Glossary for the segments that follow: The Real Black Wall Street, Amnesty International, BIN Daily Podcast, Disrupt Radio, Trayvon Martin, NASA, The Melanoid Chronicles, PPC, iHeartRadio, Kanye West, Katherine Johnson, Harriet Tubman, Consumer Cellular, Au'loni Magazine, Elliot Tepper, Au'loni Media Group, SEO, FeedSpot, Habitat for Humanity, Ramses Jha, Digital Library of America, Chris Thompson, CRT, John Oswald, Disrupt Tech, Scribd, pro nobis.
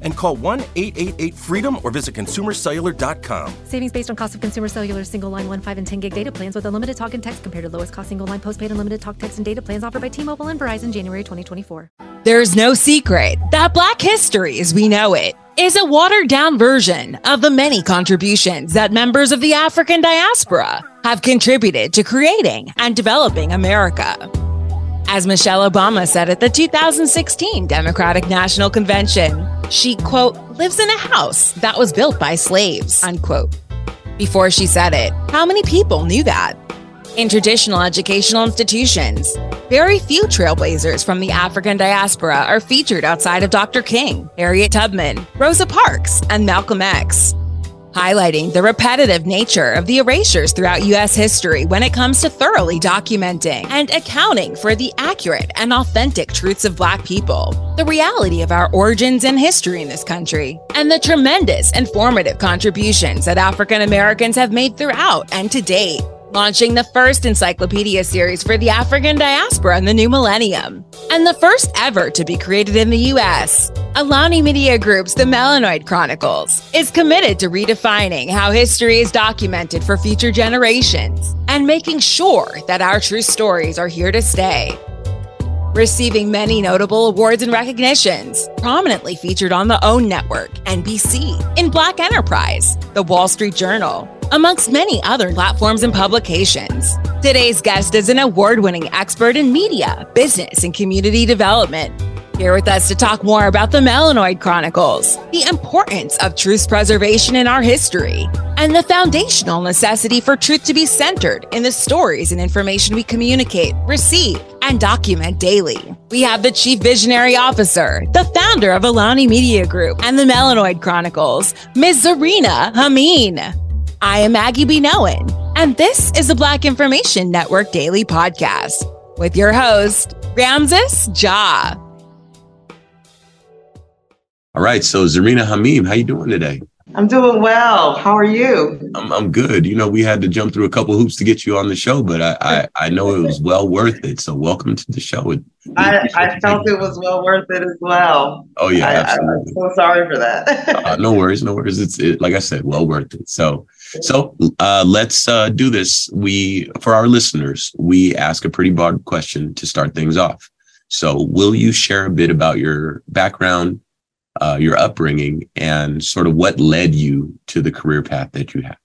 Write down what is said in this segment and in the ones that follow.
and call 1-888-FREEDOM or visit ConsumerCellular.com. Savings based on cost of Consumer Cellular single line 1, 5, and 10 gig data plans with unlimited talk and text compared to lowest cost single line postpaid unlimited talk, text, and data plans offered by T-Mobile and Verizon January 2024. There's no secret that Black history as we know it is a watered-down version of the many contributions that members of the African diaspora have contributed to creating and developing America. As Michelle Obama said at the 2016 Democratic National Convention, she, quote, lives in a house that was built by slaves, unquote. Before she said it, how many people knew that? In traditional educational institutions, very few trailblazers from the African diaspora are featured outside of Dr. King, Harriet Tubman, Rosa Parks, and Malcolm X, highlighting the repetitive nature of the erasures throughout U.S. history when it comes to thoroughly documenting and accounting for the accurate and authentic truths of Black people, the reality of our origins and history in this country, and the tremendous informative contributions that African Americans have made throughout and to date, launching the first encyclopedia series for the African diaspora in the new millennium, and the first ever to be created in the U.S. Au'loni Media Group's The Melanoid Chronicles is committed to redefining how history is documented for future generations and making sure that our true stories are here to stay. Receiving many notable awards and recognitions, prominently featured on the OWN Network, NBC, in Black Enterprise, The Wall Street Journal, amongst many other platforms and publications. Today's guest is an award-winning expert in media, business, and community development. Here with us to talk more about the Melanoid Chronicles, the importance of truth preservation in our history, and the foundational necessity for truth to be centered in the stories and information we communicate, receive, and document daily. We have the Chief Visionary Officer, the founder of Au'loni Media Group and the Melanoid Chronicles, Ms. Zarinah Hameem. I am Maggie B. Noen, and this is the Black Information Network Daily Podcast with your host, Ramses Jha. All right, so Zarinah Hameem, how you doing today? I'm doing well. How are you? I'm good. You know, we had to jump through a couple hoops to get you on the show, but I know it was well worth it. So welcome to the show. I felt it was well worth it as well. Oh, yeah. Absolutely. I'm so sorry for that. No worries. It's like I said, well worth it. So let's do this. For our listeners, we ask a pretty broad question to start things off. So will you share a bit about your background, your upbringing, and sort of what led you to the career path that you have?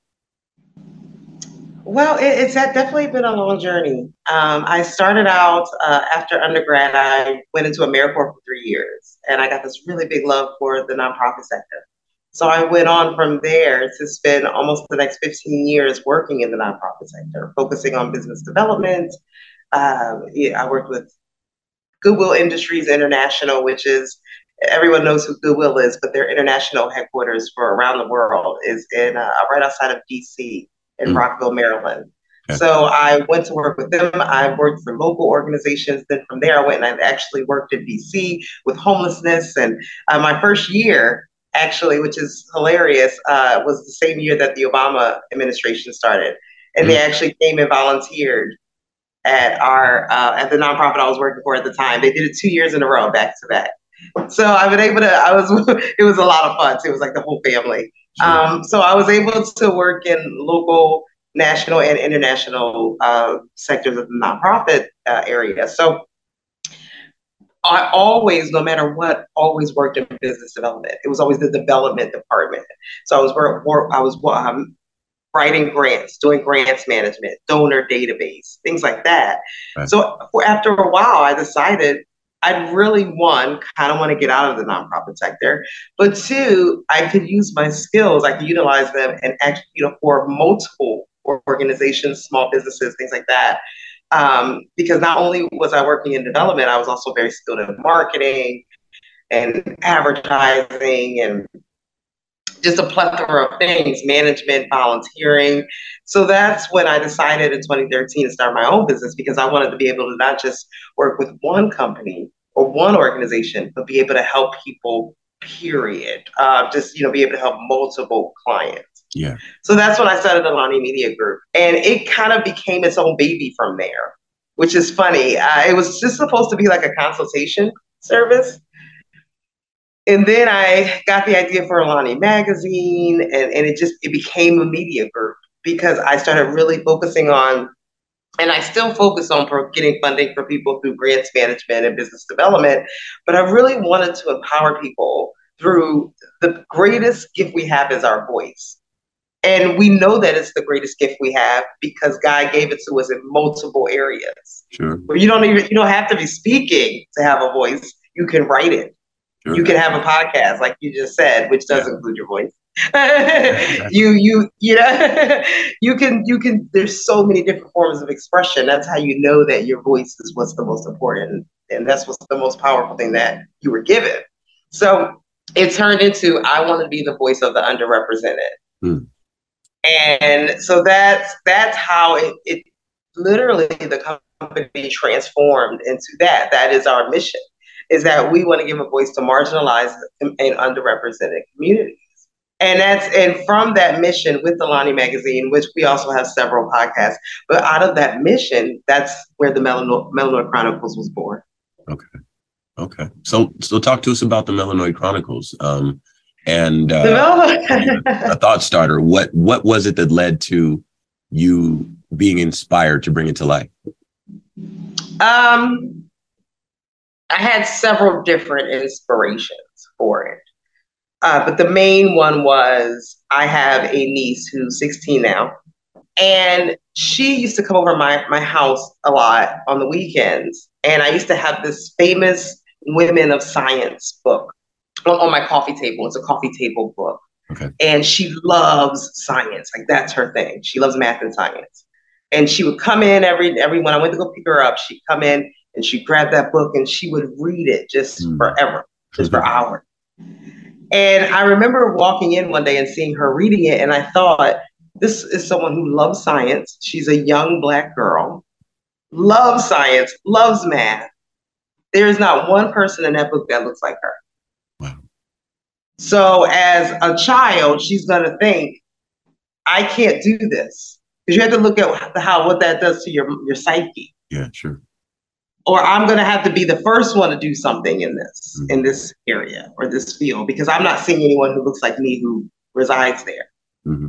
Well, it's definitely been a long journey. I started out after undergrad, I went into AmeriCorps for 3 years, and I got this really big love for the nonprofit sector. So I went on from there to spend almost the next 15 years working in the nonprofit sector, focusing on business development. I worked with Goodwill Industries International, which is, everyone knows who Goodwill is, but their international headquarters for around the world is in right outside of D.C. in Rockville, Maryland. Okay. So I went to work with them. I worked for local organizations. Then from there, I went and I actually worked in D.C. with homelessness. And my first year, actually, which is hilarious, was the same year that the Obama administration started. And they actually came and volunteered at our at the nonprofit I was working for at the time. They did it 2 years in a row, back to back. So I've been able to. It was a lot of fun too. It was like the whole family. So I was able to work in local, national, and international sectors of the nonprofit area. So I always, no matter what, always worked in business development. It was always the development department. So I was writing grants, doing grants management, donor database, things like that. Right. So after a while, I decided I really, one, kind of want to get out of the nonprofit sector, but two, I could use my skills, I could utilize them and actually, for multiple organizations, small businesses, things like that. Because not only was I working in development, I was also very skilled in marketing and advertising and just a plethora of things, management, volunteering. So that's when I decided in 2013 to start my own business, because I wanted to be able to not just work with one company or one organization, but be able to help people, period. Be able to help multiple clients. Yeah. So that's when I started Au'loni Media Group, and it kind of became its own baby from there, which is funny. It was just supposed to be like a consultation service. And then I got the idea for Au'loni Magazine, and it became a media group, because I started really focusing on, and I still focus on getting funding for people through grants management and business development, but I really wanted to empower people through the greatest gift we have is our voice. And we know that it's the greatest gift we have because God gave it to us in multiple areas. Sure. But you don't have to be speaking to have a voice. You can write it. Sure. You can have a podcast, like you just said, which does include your voice. you can. There's so many different forms of expression. That's how you know that your voice is what's the most important, and that's what's the most powerful thing that you were given. So it turned into, I want to be the voice of the underrepresented, and so that's how it literally the company transformed into that. That is our mission. Is that we want to give a voice to marginalized and underrepresented communities. And from that mission with Au'loni Magazine, which we also have several podcasts, but out of that mission, that's where the Melanoid Chronicles was born. Okay. So talk to us about the Melanoid Chronicles a thought starter. What was it that led to you being inspired to bring it to life? I had several different inspirations for it. But the main one was, I have a niece who's 16 now, and she used to come over my house a lot on the weekends. And I used to have this famous Women of Science book on my coffee table. It's a coffee table book. Okay. And she loves science. Like, that's her thing. She loves math and science. And she would come in every when I went to go pick her up, she'd come in and she'd grab that book and she would read it just forever, just for hours. And I remember walking in one day and seeing her reading it. And I thought, this is someone who loves science. She's a young Black girl, loves science, loves math. There is not one person in that book that looks like her. Wow. So as a child, she's going to think, I can't do this. Because you have to look at what that does to your psyche. Yeah, sure. Or I'm going to have to be the first one to do something in this, in this area or this field, because I'm not seeing anyone who looks like me who resides there. Mm-hmm.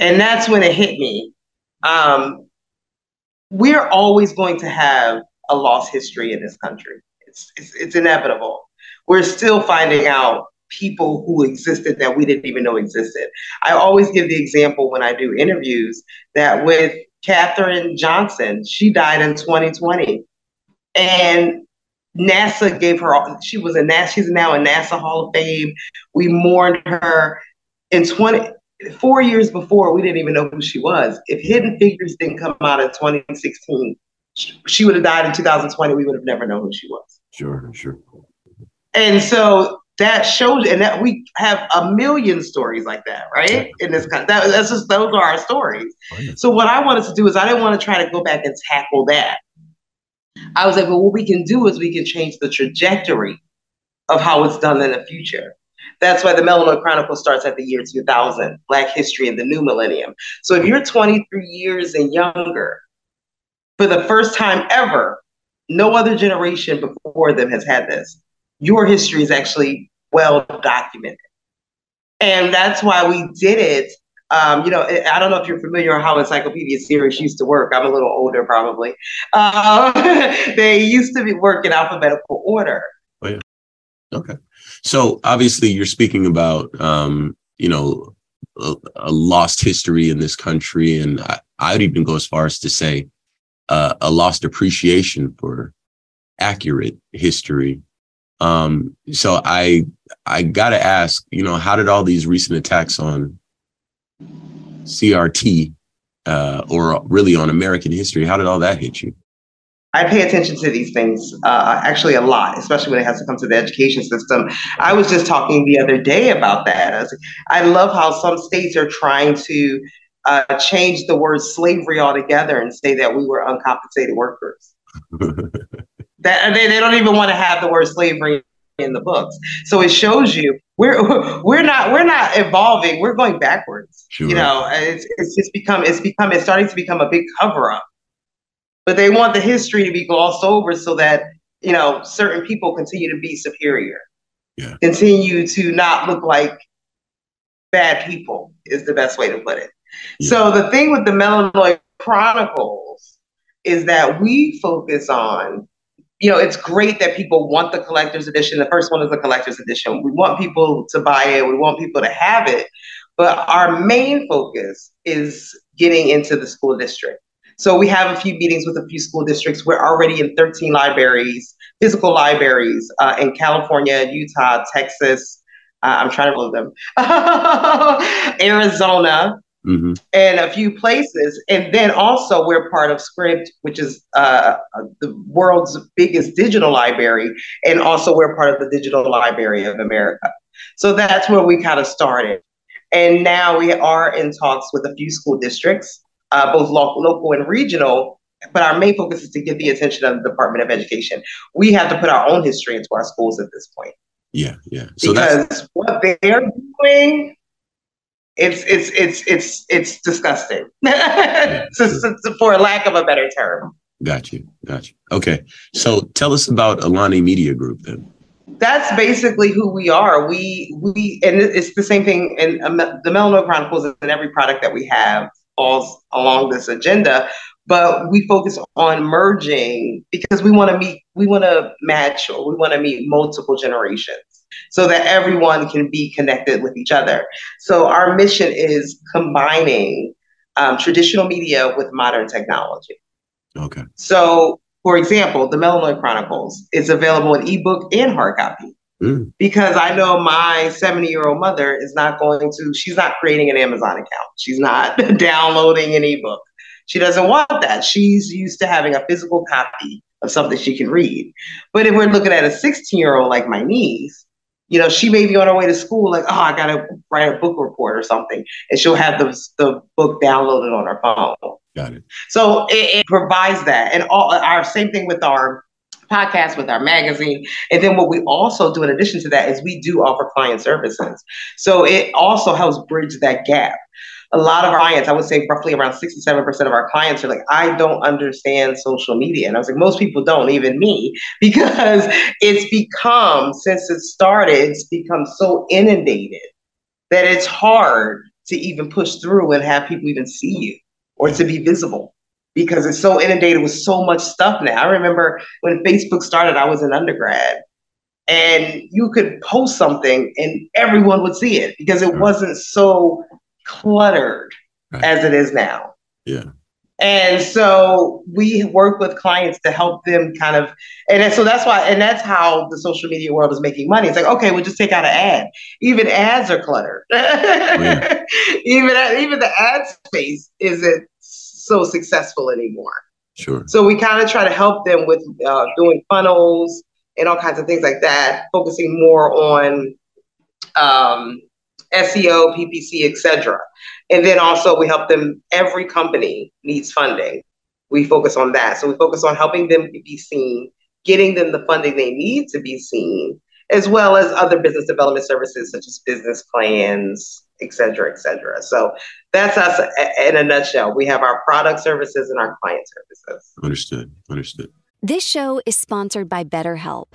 And that's when it hit me. We're always going to have a lost history in this country. It's inevitable. We're still finding out people who existed that we didn't even know existed. I always give the example when I do interviews that with Katherine Johnson, she died in 2020. And NASA gave her, she's now in NASA Hall of Fame. We mourned her in 4 years before, we didn't even know who she was. If Hidden Figures didn't come out in 2016, she would have died in 2020. We would have never known who she was. Sure. And so that shows, and that we have a million stories like that, right? In this country, those are our stories. Oh, yeah. So what I wanted to do is, I didn't want to try to go back and tackle that. I was like, well, what we can do is we can change the trajectory of how it's done in the future. That's why the Melanoid Chronicle starts at the year 2000, Black history in the new millennium. So if you're 23 years and younger, for the first time ever. No other generation before them has had this. Your history is actually well documented. And that's why we did it. You know, I don't know if you're familiar with how encyclopedia series used to work. I'm a little older, probably. They used to work in alphabetical order. Oh, yeah. Okay. So obviously you're speaking about, you know, a lost history in this country. And I'd even go as far as to say a lost appreciation for accurate history. So I got to ask, you know, how did all these recent attacks on CRT or really on American history, how did all that hit you? I pay attention to these things actually a lot, especially when it has to come to the education system. I was just talking the other day about that. I love how some states are trying to change the word slavery altogether and say that we were uncompensated workers. That they don't even want to have the word slavery in the books. So it shows you we're not evolving. We're going backwards. Sure. You know, it's starting to become a big cover up. But they want the history to be glossed over so that, you know, certain people continue to be superior, yeah, continue to not look like bad people is the best way to put it. Yeah. So the thing with the Melanoid Chronicles is that we focus on, you know, it's great that people want the collector's edition. The first one is the collector's edition. We want people to buy it. We want people to have it. But our main focus is getting into the school district. So we have a few meetings with a few school districts. We're already in 13 libraries, physical libraries in California, Utah, Texas. I'm trying to remember them. Arizona, mm-hmm, and a few places. And then also we're part of Scribd, which is the world's biggest digital library. And also we're part of the Digital Library of America. So that's where we kind of started. And now we are in talks with a few school districts, both local and regional, but our main focus is to get the attention of the Department of Education. We have to put our own history into our schools at this point. Yeah, yeah. So because that's what they're doing, it's disgusting. Yeah, sure. For lack of a better term. Got you. Okay, so tell us about Au'loni Media Group then. That's basically who we are. We and it's the same thing in the Melanoid Chronicles and every product that we have falls along this agenda, but we focus on merging because we want to meet multiple generations so that everyone can be connected with each other. So our mission is combining traditional media with modern technology. Okay. So for example, the Melanoid Chronicles is available in ebook and hard copy. Mm. Because I know my 70-year-old mother is not going to, she's not creating an Amazon account. She's not downloading an ebook. She doesn't want that. She's used to having a physical copy of something she can read. But if we're looking at a 16-year-old like my niece, you know, she may be on her way to school like, oh, I got to write a book report or something. And she'll have the book downloaded on her phone. Got it. So it provides that. And our same thing with our podcast, with our magazine. And then what we also do in addition to that is we do offer client services. So it also helps bridge that gap. A lot of our clients, I would say roughly around 67% of our clients are like, I don't understand social media. And I was like, most people don't, even me, because it's become, since it started, it's become so inundated that it's hard to even push through and have people even see you or to be visible, because it's so inundated with so much stuff now. I remember when Facebook started, I was an undergrad, and you could post something and everyone would see it because it wasn't so cluttered as it is now. Yeah. And so we work with clients to help them kind of, and so that's why, and that's how the social media world is making money. It's like, okay, we'll just take out an ad. Even ads are cluttered. Oh, yeah. Even the ad space isn't so successful anymore. Sure. So we kind of try to help them with doing funnels and all kinds of things like that, focusing more on SEO, PPC, etc. And then also we help them, every company needs funding. We focus on that. So we focus on helping them be seen, getting them the funding they need to be seen, as well as other business development services such as business plans, et cetera, et cetera. So that's us in a nutshell. We have our product services and our client services. Understood. This show is sponsored by BetterHelp.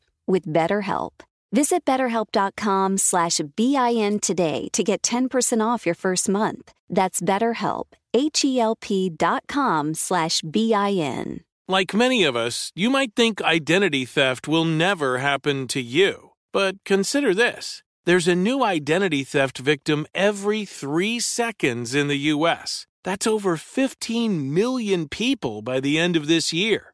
with BetterHelp. Visit BetterHelp.com/BIN today to get 10% off your first month. That's BetterHelp, HELP.com/BIN. Like many of us, you might think identity theft will never happen to you. But consider this. There's a new identity theft victim every 3 seconds in the U.S. That's over 15 million people by the end of this year,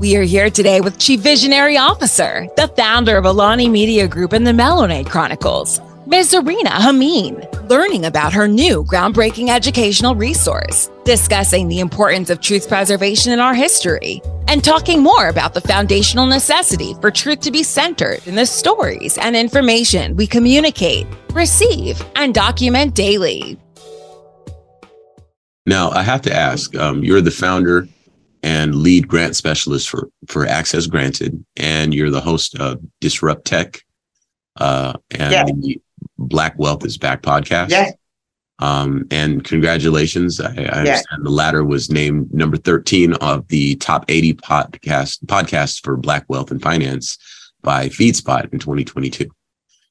We are here today with Chief Visionary Officer, the founder of Au'loni Media Group and the Melanoid Chronicles, Ms. Zarinah Hameem, learning about her new groundbreaking educational resource, discussing the importance of truth preservation in our history, and talking more about the foundational necessity for truth to be centered in the stories and information we communicate, receive, and document daily. Now, I have to ask, you're the founder and lead grant specialist for Access Granted, and you're the host of Disrupt Tech and the Black Wealth is Back podcast. Yes. And congratulations. I understand the latter was named number 13 of the top 80 podcasts for Black Wealth and Finance by FeedSpot in 2022.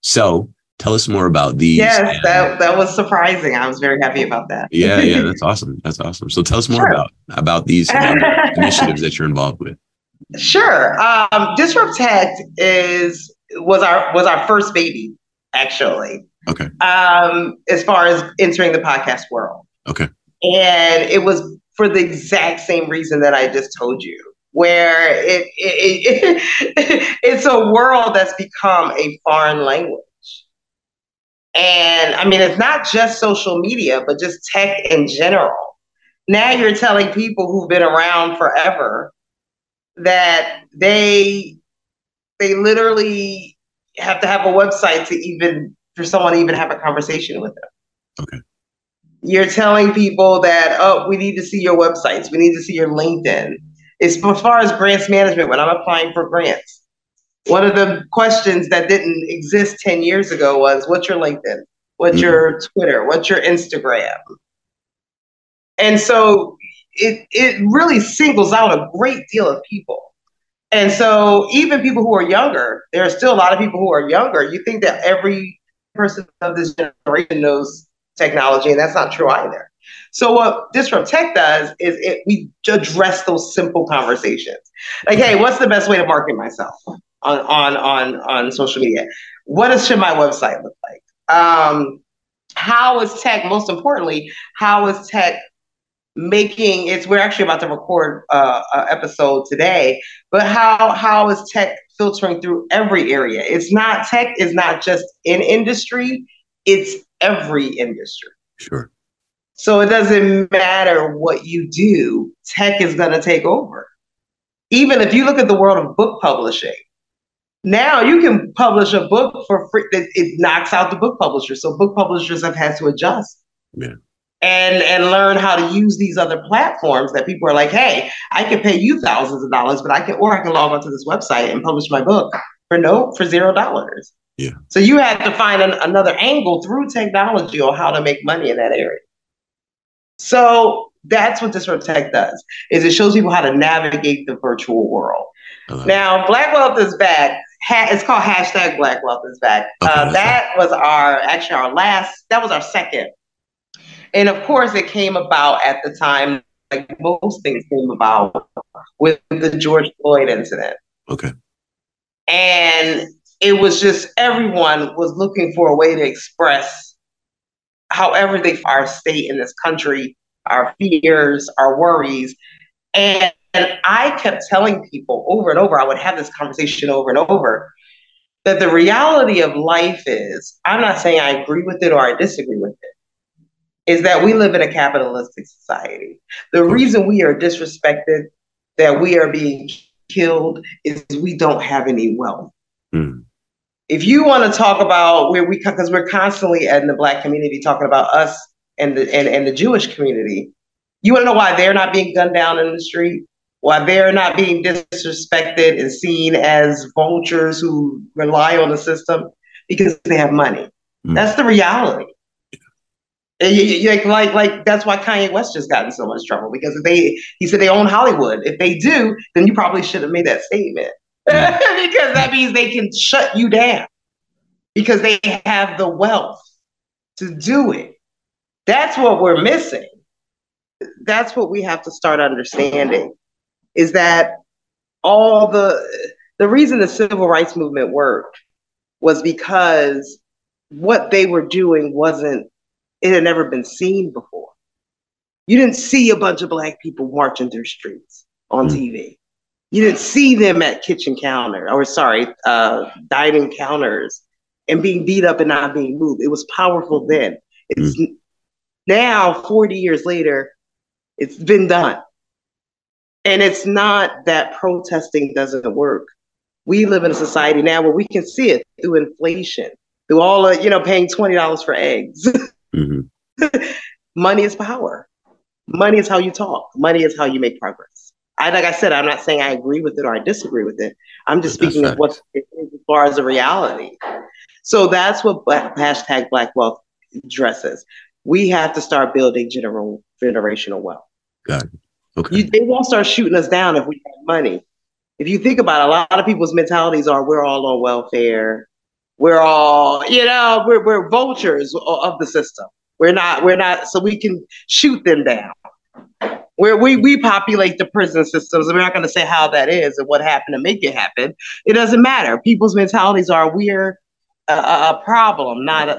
So tell us more about these. Yes, that was surprising. I was very happy about that. Yeah, that's awesome. So tell us more about these initiatives that you're involved with. Sure. Disrupt Tech was our first baby, actually. Okay. As far as entering the podcast world. Okay. And it was for the exact same reason that I just told you, where it's a world that's become a foreign language. And I mean, it's not just social media, but just tech in general. Now you're telling people who've been around forever that they literally have to have a website for someone to even have a conversation with them. Okay. You're telling people that, oh, we need to see your websites. We need to see your LinkedIn. As far as grants management, when I'm applying for grants, one of the questions that didn't exist 10 years ago was, what's your LinkedIn? What's your Twitter? What's your Instagram? And so it really singles out a great deal of people. And so even people who are younger, there are still a lot of people who are younger. You think that every person of this generation knows technology, and that's not true either. So what Disrupt Tech does is we address those simple conversations. Like, hey, what's the best way to market myself on social media? Should my website look like? How is tech, most importantly, how is tech making it's we're actually about to record an episode today, but how is tech filtering through every area? Tech is not just in industry, it's every industry. Sure. So it doesn't matter what you do, tech is going to take over. Even if you look at the world of book publishing, now you can publish a book for free. It knocks out the book publisher. So book publishers have had to adjust. Yeah. And learn how to use these other platforms that people are like, hey, I can pay you thousands of dollars, but I can log onto this website and publish my book for $0. Yeah. So you have to find another angle through technology on how to make money in that area. So that's what Disrupt Tech does, is it shows people how to navigate the virtual world. Now, Black Wealth is Back. It's called #BlackWealthIsBack. Okay, that was our second. And of course, it came about at the time, like most things came about, with the George Floyd incident. Okay. And it was just everyone was looking for a way to express however our state in this country, our fears, our worries. And I kept telling people over and over, I would have this conversation over and over, that the reality of life is, I'm not saying I agree with it or I disagree with it, is that we live in a capitalistic society. The reason we are disrespected, that we are being killed, is we don't have any wealth. Mm. If you want to talk about because we're constantly in the Black community talking about us and the Jewish community, you want to know why they're not being gunned down in the street, why they're not being disrespected and seen as vultures who rely on the system? Because they have money. Mm. That's the reality. Like that's why Kanye West just got in so much trouble, because he said they own Hollywood. If they do, then you probably should have made that statement because that means they can shut you down because they have the wealth to do it. That's what we're missing. That's what we have to start understanding, is that all the reason the civil rights movement worked was because what they were doing it had never been seen before. You didn't see a bunch of Black people marching through streets on TV. You didn't see them at dining counters and being beat up and not being moved. It was powerful then. It's now, 40 years later, it's been done. And it's not that protesting doesn't work. We live in a society now where we can see it through inflation, through all of, paying $20 for eggs. Mm-hmm. Money is power. Money is how you talk. Money is how you make progress. Like I said, I'm not saying I agree with it or I disagree with it. I'm just speaking of what it is as far as a reality. So that's what #BlackWealth addresses. We have to start building generational wealth. Got it. Okay. They won't start shooting us down if we have money. If you think about it, a lot of people's mentalities are we're all on welfare. We're all, we're vultures of the system. We're not, so we can shoot them down. We populate the prison systems. We're not going to say how that is and what happened to make it happen. It doesn't matter. People's mentalities are we're a problem, not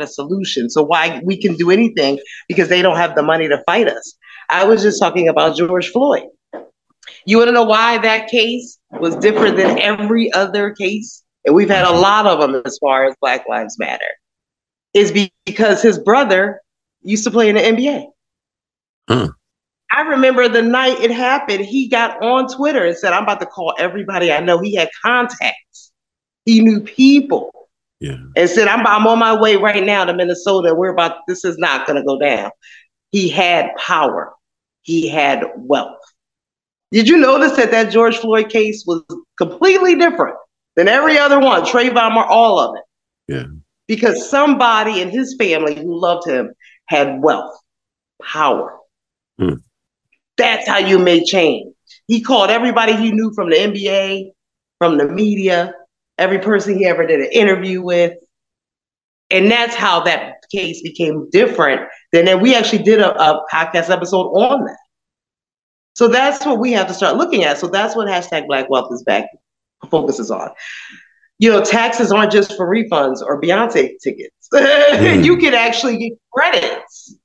a solution. So why we can do anything because they don't have the money to fight us. I was just talking about George Floyd. You want to know why that case was different than every other case? And we've had a lot of them as far as Black Lives Matter, is because his brother used to play in the NBA. Huh. I remember the night it happened, he got on Twitter and said, I'm about to call everybody I know. He had contacts. He knew people. Yeah. And said, I'm on my way right now to Minnesota. This is not going to go down. He had power. He had wealth. Did you notice that George Floyd case was completely different than every other one, Trayvon Martin, all of it? Yeah. Because somebody in his family who loved him had wealth, power, Mm. That's how you make change. He called everybody he knew from the NBA, from the media, every person he ever did an interview with. And that's how that case became different. Then we actually did a podcast episode on that. So that's what we have to start looking at. So that's what #BlackWealthIsBack focuses on. You know, taxes aren't just for refunds or Beyonce tickets. Mm. You can actually get credits.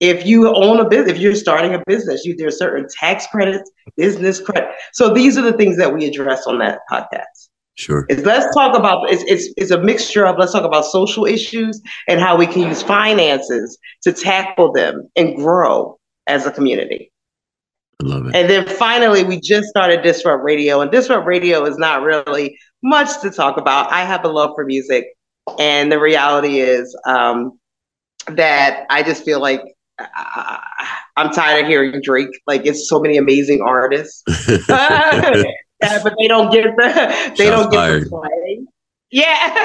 If you own a business, if you're starting a business, there are certain tax credits, business credit. So these are the things that we address on that podcast. Sure. Let's talk about, it's a mixture of, let's talk about social issues and how we can use finances to tackle them and grow as a community. I love it. And then finally, we just started Disrupt Radio, and Disrupt Radio is not really much to talk about. I have a love for music, and the reality is that I just feel like I'm tired of hearing Drake. Like, it's so many amazing artists, but they don't get the play. Yeah,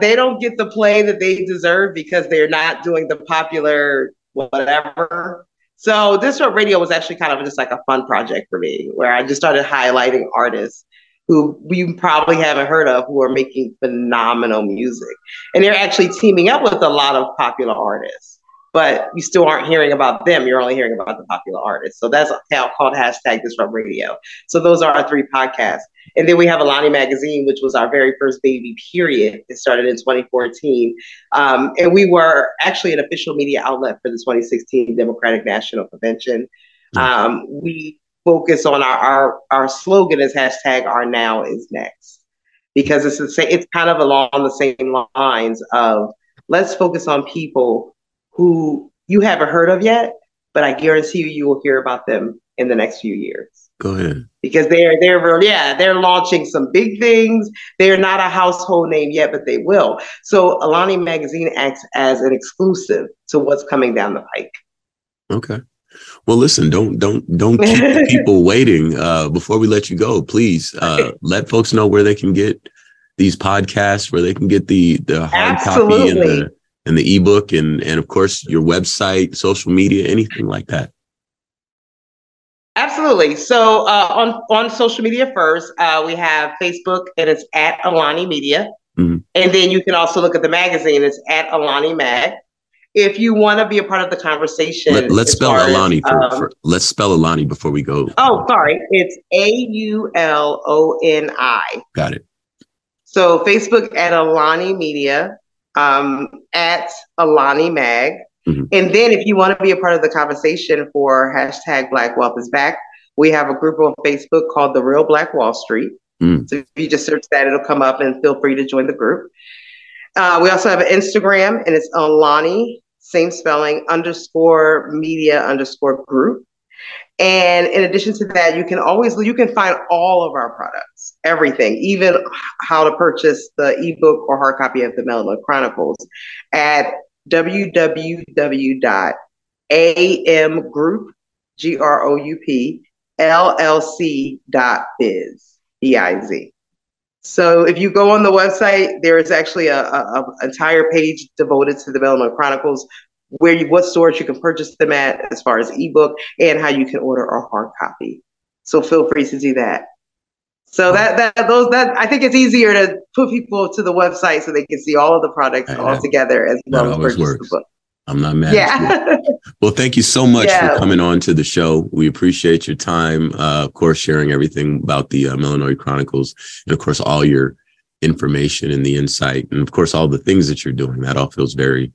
they don't get the play that they deserve because they're not doing the popular whatever. So Disrupt Radio was actually kind of just like a fun project for me, where I just started highlighting artists who you probably haven't heard of, who are making phenomenal music. And they're actually teaming up with a lot of popular artists, but you still aren't hearing about them. You're only hearing about the popular artists. So that's called #DisruptRadio. So those are our three podcasts. And then we have Au'loni Magazine, which was our very first baby, period. It started in 2014. And we were actually an official media outlet for the 2016 Democratic National Convention. We focus on our slogan is #OurNow is Next, because it's the same, it's kind of along the same lines of, let's focus on people who you haven't heard of yet, but I guarantee you will hear about them in the next few years. Go ahead. Because they're launching some big things. They're not a household name yet, but they will. So Au'loni Magazine acts as an exclusive to what's coming down the pike. Okay. Well, listen, don't keep the people waiting. Before we let you go, please let folks know where they can get these podcasts, where they can get the hard Absolutely. Copy and the ebook, and of course your website, social media, anything like that. Absolutely. So on social media first, we have Facebook, and it's @Au'loniMedia, mm-hmm. and then you can also look at the magazine. It's @Au'loniMag. If you want to be a part of the conversation, let's spell Au'loni. Let's spell Au'loni before we go. Oh, sorry, it's AULONI. Got it. So Facebook @Au'loniMedia, @Au'loniMag, mm-hmm. and then if you want to be a part of the conversation for #BlackWealthIsBack, we have a group on Facebook called The Real Black Wall Street. Mm. So if you just search that, it'll come up, and feel free to join the group. We also have an Instagram, and it's Au'loni, same spelling, _media_group. And in addition to that, you can find all of our products, everything, even how to purchase the ebook or hard copy of The Melanoid Chronicles at www.amgroupllc.biz. So if you go on the website, there is actually an entire page devoted to the Melanoid Chronicles, what stores you can purchase them at, as far as ebook, and how you can order a hard copy. So feel free to do that. So I think it's easier to put people to the website so they can see all of the products all together, as well as purchase the book. I'm not mad. Yeah. Well, thank you so much for coming on to the show. We appreciate your time. Of course, sharing everything about the Melanoid Chronicles, and of course, all your information and the insight, and of course, all the things that you're doing. That all feels very,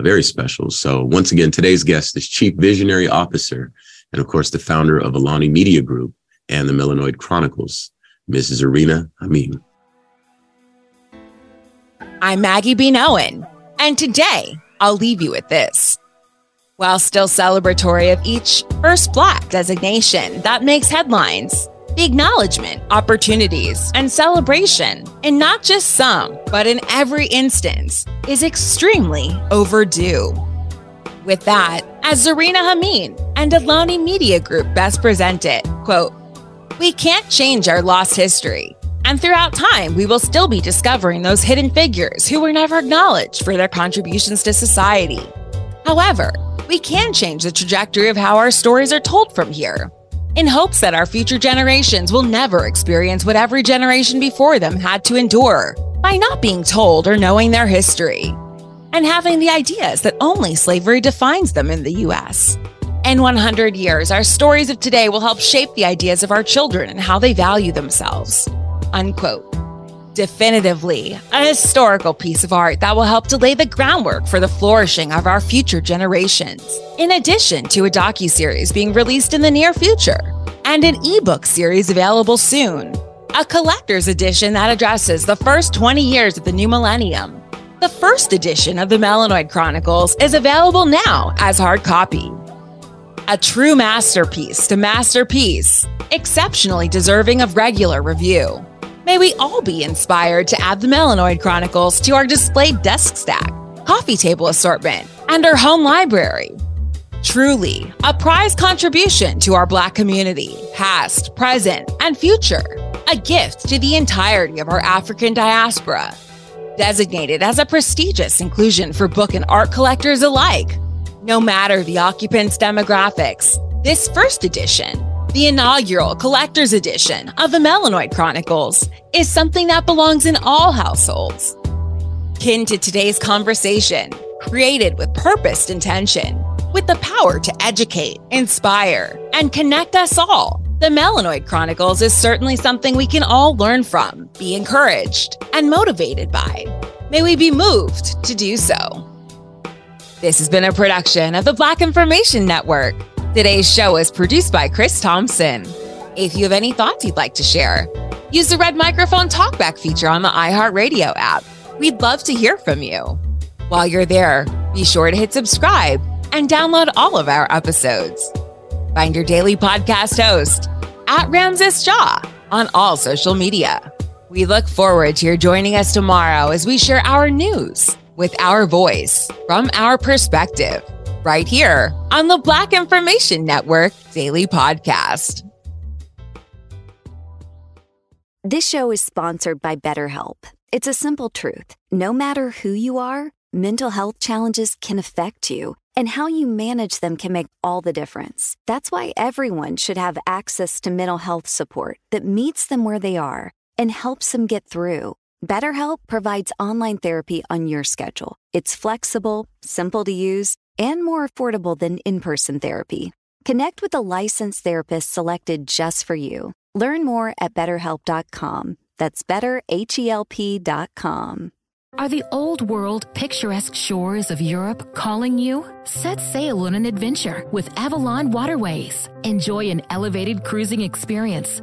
very special. So once again, today's guest is Chief Visionary Officer, and of course, the founder of Au'loni Media Group and the Melanoid Chronicles, Mrs. Zarinah Hameem. I'm Maggie B. Noen, and today, I'll leave you with this. While still celebratory of each First Black designation that makes headlines, the acknowledgement, opportunities, and celebration, in not just some, but in every instance, is extremely overdue. With that, as Zarinah Hameem and Au'loni Media Group best present it, quote, "We can't change our lost history. And throughout time, we will still be discovering those hidden figures who were never acknowledged for their contributions to society. However, we can change the trajectory of how our stories are told from here, in hopes that our future generations will never experience what every generation before them had to endure by not being told or knowing their history, and having the ideas that only slavery defines them in the U.S. In 100 years, our stories of today will help shape the ideas of our children and how they value themselves." Unquote. Definitively, a historical piece of art that will help to lay the groundwork for the flourishing of our future generations, in addition to a docuseries being released in the near future, and an ebook series available soon, a collector's edition that addresses the first 20 years of the new millennium. The first edition of The Melanoid Chronicles is available now as hard copy. A true masterpiece to masterpiece, exceptionally deserving of regular review. May we all be inspired to add The Melanoid Chronicles to our display desk stack, coffee table assortment, and our home library. Truly, a prized contribution to our Black community, past, present, and future. A gift to the entirety of our African diaspora. Designated as a prestigious inclusion for book and art collectors alike. No matter the occupants' demographics, this first edition, the inaugural collector's edition of The Melanoid Chronicles, is something that belongs in all households. Kin to today's conversation, created with purposed intention, with the power to educate, inspire, and connect us all, The Melanoid Chronicles is certainly something we can all learn from, be encouraged, and motivated by. May we be moved to do so. This has been a production of the Black Information Network. Today's show is produced by Chris Thompson. If you have any thoughts you'd like to share, use the red microphone talkback feature on the iHeartRadio app. We'd love to hear from you. While you're there, be sure to hit subscribe and download all of our episodes. Find your daily podcast host at Ramses Jha on all social media. We look forward to your joining us tomorrow as we share our news with our voice from our perspective. Right here on the Black Information Network Daily Podcast. This show is sponsored by BetterHelp. It's a simple truth. No matter who you are, mental health challenges can affect you, and how you manage them can make all the difference. That's why everyone should have access to mental health support that meets them where they are and helps them get through. BetterHelp provides online therapy on your schedule. It's flexible, simple to use, and more affordable than in-person therapy. Connect with a licensed therapist selected just for you. Learn more at BetterHelp.com. That's BetterHelp.com. Are the old-world, picturesque shores of Europe calling you? Set sail on an adventure with Avalon Waterways. Enjoy an elevated cruising experience.